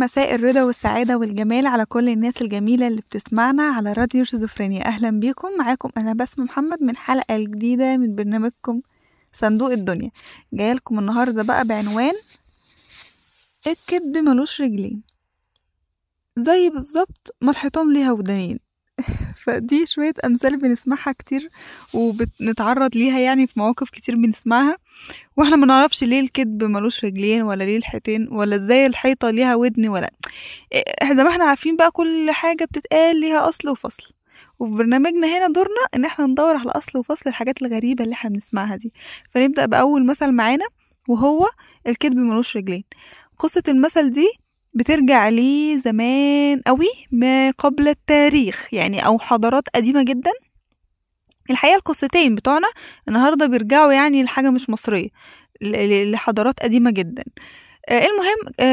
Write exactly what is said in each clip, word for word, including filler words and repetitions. مساء الرضا والسعادة والجمال على كل الناس الجميلة اللي بتسمعنا على راديو شيزوفرنيا. أهلا بيكم، معاكم أنا بسمة محمد من حلقة جديدة من برنامجكم صندوق الدنيا. جاي لكم النهاردة بقى بعنوان الكدب ملوش رجلين، زي بالظبط ما الحيطان ليها ودانين. فدي شوية أمثال بنسمعها كتير وبنتعرض ليها، يعني في مواقف كتير بنسمعها واحنا ما نعرفش ليه الكذب ملوش رجلين، ولا ليه الحيطين، ولا ازاي الحيطة ليها ودن، ولا زي ما احنا عارفين بقى كل حاجة بتتقال ليها أصل وفصل. وفي برنامجنا هنا دورنا ان احنا ندور على أصل وفصل الحاجات الغريبة اللي احنا بنسمعها دي. فنبدأ بأول مثل معانا وهو الكذب ملوش رجلين. قصة المثل دي بترجع ليه زمان قوي ما قبل التاريخ، يعني او حضارات قديمة جدا. الحقيقة القصتين بتوعنا النهاردة بيرجعوا يعني لحاجة مش مصرية، لحضارات قديمة جدا. المهم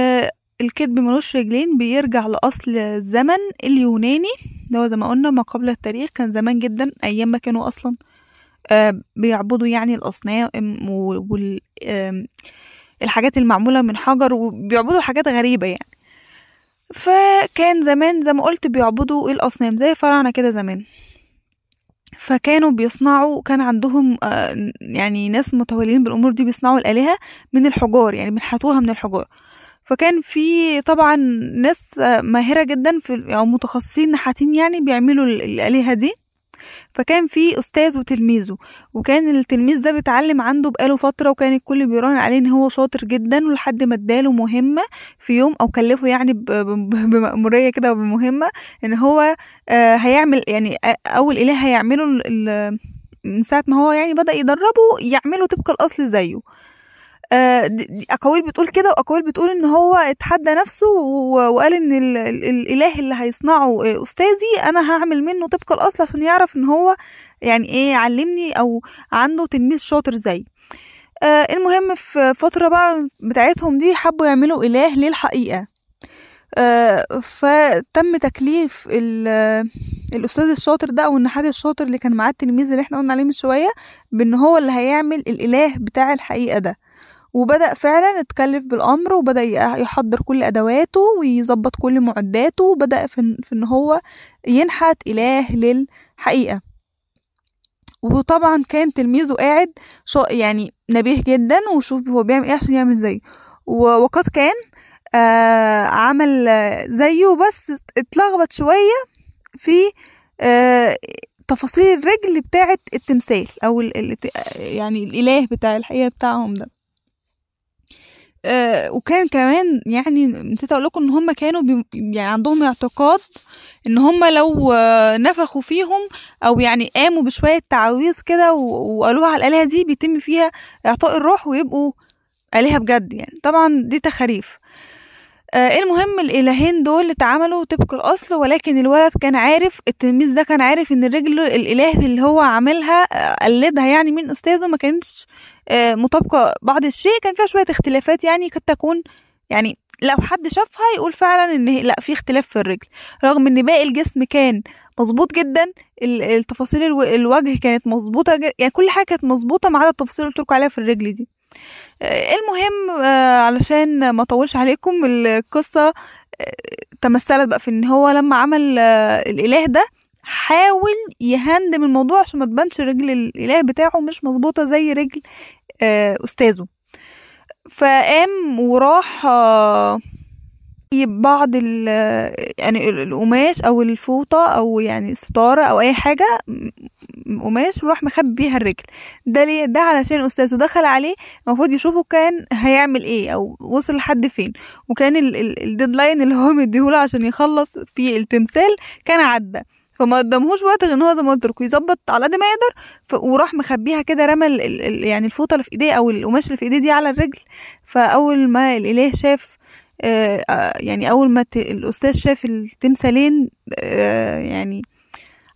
الكذب ملوش رجلين بيرجع لأصل الزمن اليوناني، ده هو زي ما قلنا ما قبل التاريخ، كان زمان جدا أيام ما كانوا أصلا بيعبدوا يعني الأصنام وال الحاجات المعمولة من حجر، وبيعبدوا حاجات غريبة يعني. فكان زمان زي ما قلت بيعبدوا الأصنام زي فراعنة كده زمان. فكانوا بيصنعوا، كان عندهم يعني ناس متولين بالأمور دي بيصنعوا الآلهة من الحجار، يعني بنحتوها من الحجار. فكان في طبعا ناس ماهرة جدا في أو متخصصين نحاتين يعني بيعملوا الآلهة دي. فكان في أستاذ وتلميذه، وكان التلميذ ده بيتعلم عنده بقاله فترة، وكان الكل بيراهن عليه ان هو شاطر جدا، ولحد ما اداله مهمة في يوم او كلفه يعني بمأمورية كده وبمهمة ان هو هيعمل يعني اول إله هيعمله من ساعة ما هو يعني بدأ يدربه يعمله طبق الأصل زيه. أقاويل بتقول كده وأقاويل بتقول إن هو اتحدى نفسه وقال إن الإله اللي هيصنعه أستاذي أنا هعمل منه طبق الأصل عشان يعرف إن هو يعني إيه علمني أو عنده تلميذ شاطر زي. المهم في فترة بقى بتاعتهم دي حبوا يعملوا إله للحقيقة، فتم تكليف الأستاذ الشاطر ده أو النحات الشاطر اللي كان معاه التلميذ اللي احنا قلنا عليه من شوية بإن هو اللي هيعمل الإله بتاع الحقيقة ده. وبدأ فعلا اتكلف بالأمر، وبدأ يحضر كل أدواته ويظبط كل معداته، وبدأ في إن هو ينحت إله للحقيقة. وطبعا كان تلميذه قاعد يعني نبيه جدا وشوف هو بيعمل إيه عشان يعمل زيه. وقد كان آه عمل زيه، بس اتلخبط شوية في آه تفاصيل الرجل بتاعة التمثال أو يعني الإله بتاع الحقيقة بتاعهم ده. آه وكان كمان يعني نسيت اقول لكم ان هم كانوا يعني عندهم اعتقاد ان هم لو آه نفخوا فيهم او يعني قاموا بشويه تعاويذ كده وقالوها على الالهه دي بيتم فيها اعطاء الروح ويبقوا الهه بجد يعني. طبعا دي تخاريف. آه المهم الالهين دول اتعملوا طبق الاصل، ولكن الولد كان عارف، التلميذ ده كان عارف ان الرجل الاله اللي هو عاملها قلدها يعني من استاذه ما كانتش آه مطابقه بعض الشيء، كان فيها شويه اختلافات يعني قد تكون يعني لو حد شافها يقول فعلا ان لا في اختلاف في الرجل، رغم ان باقي الجسم كان مظبوط جدا، التفاصيل الوجه كانت مظبوطه يعني كل حاجه كانت مظبوطه ما عدا التفاصيل اللي اتركوا عليها في الرجل دي. المهم علشان ما اطولش عليكم القصة تمثلت بقى في ان هو لما عمل الاله ده حاول يهندم الموضوع عشان ما تبانش رجل الاله بتاعه مش مظبوطة زي رجل استاذه. فقام وراح بعض يعني القماش او الفوطه او يعني ستاره او اي حاجه قماش، وراح مخبي بيها الرجل ده. ليه ده؟ علشان استاذه دخل عليه المفروض يشوفه كان هيعمل ايه او وصل لحد فين، وكان الديدلاين اللي هو مديهوله عشان يخلص في التمثال كان عدى، فما قدمهوش وقت غير ان هو زي ما قلت لكم يظبط على قد ما يقدر. وراح مخبيها كده، رمى يعني الفوطه اللي في ايديه او القماش اللي في ايديه دي على الرجل. فاول ما الاله شاف يعني اول ما الاستاذ شاف التمثالين يعني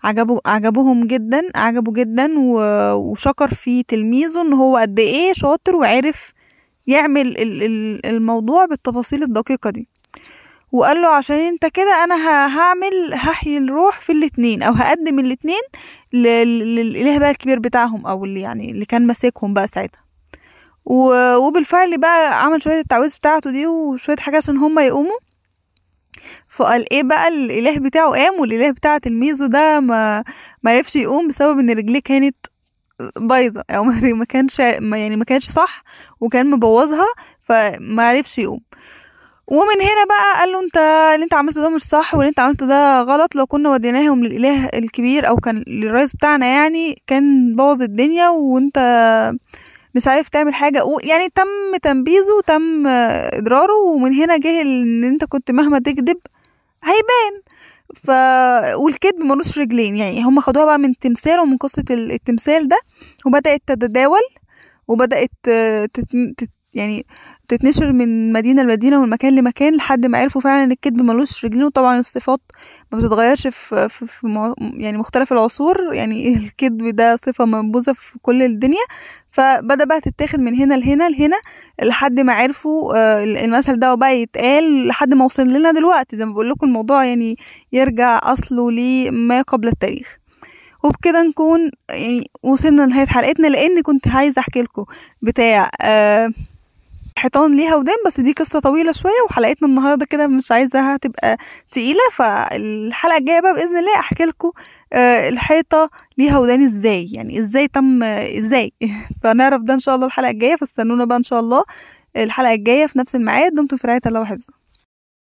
عجبوا عجبهم جدا عجبوا جدا وشكر في تلميذه ان هو قد ايه شاطر وعرف يعمل الموضوع بالتفاصيل الدقيقة دي، وقال له عشان انت كده انا هعمل هحيي الروح في الاتنين او هقدم الاتنين للاله بقى الكبير بتاعهم او اللي يعني اللي كان ماسكهم بقى ساعتها. وبالفعل بقى عمل شوية التعويذ بتاعته دي وشوية حاجة عشان هما يقوموا فقال ايه بقى الاله بتاعه قام والاله بتاع تلميذه ده ما معرفش يقوم بسبب ان رجليه كانت بايظه او يعني ما كانش يعني ما كانش صح وكان مبوظها فمعرفش يقوم. ومن هنا بقى قال له انت اللي انت عملته ده مش صح واللي انت عملته ده غلط، لو كنا وديناهم للاله الكبير او كان للرئيس بتاعنا يعني كان بوظ الدنيا وانت مش عارف تعمل حاجه. يعني تم تنبيذه وتم اضراره، ومن هنا جه ان انت كنت مهما تكذب هيبان. ف والكذب ملوش رجلين، يعني هم خدوها بقى من تمثال ومن قصه التمثال ده وبدات تتداول وبدات تت... يعني تتنشر من مدينة لمدينة ومن مكان لمكان لحد ما عرفوا فعلا ان الكذب ملوش رجلين. وطبعا الصفات ما بتتغيرش في, في, في يعني مختلف العصور، يعني الكذب ده صفة منبوذة في كل الدنيا. فبدأ بقى تتاخد من هنا لهنا لهنا لحد ما عرفوا المثل ده وبقى يتقال لحد ما وصل لنا دلوقتي. زي ما بقول لكم الموضوع يعني يرجع اصله لما قبل التاريخ. وبكده نكون يعني وصلنا لنهاية حلقتنا، لان كنت عايزة احكي لكم بتاع آه حيطان ليها ودان، بس دي قصة طويلة شوية وحلقتنا النهاردة كده مش عايزاها تبقى تقيلة. فالحلقة الجاية بقى بإذن الله أحكي لكم الحيطة ليها ودان ازاي، يعني ازاي تم ازاي فنعرف ده ان شاء الله الحلقة الجاية. فاستنونا بقى ان شاء الله الحلقة الجاية في نفس الميعاد. دمتم في رعاية الله وحفظه.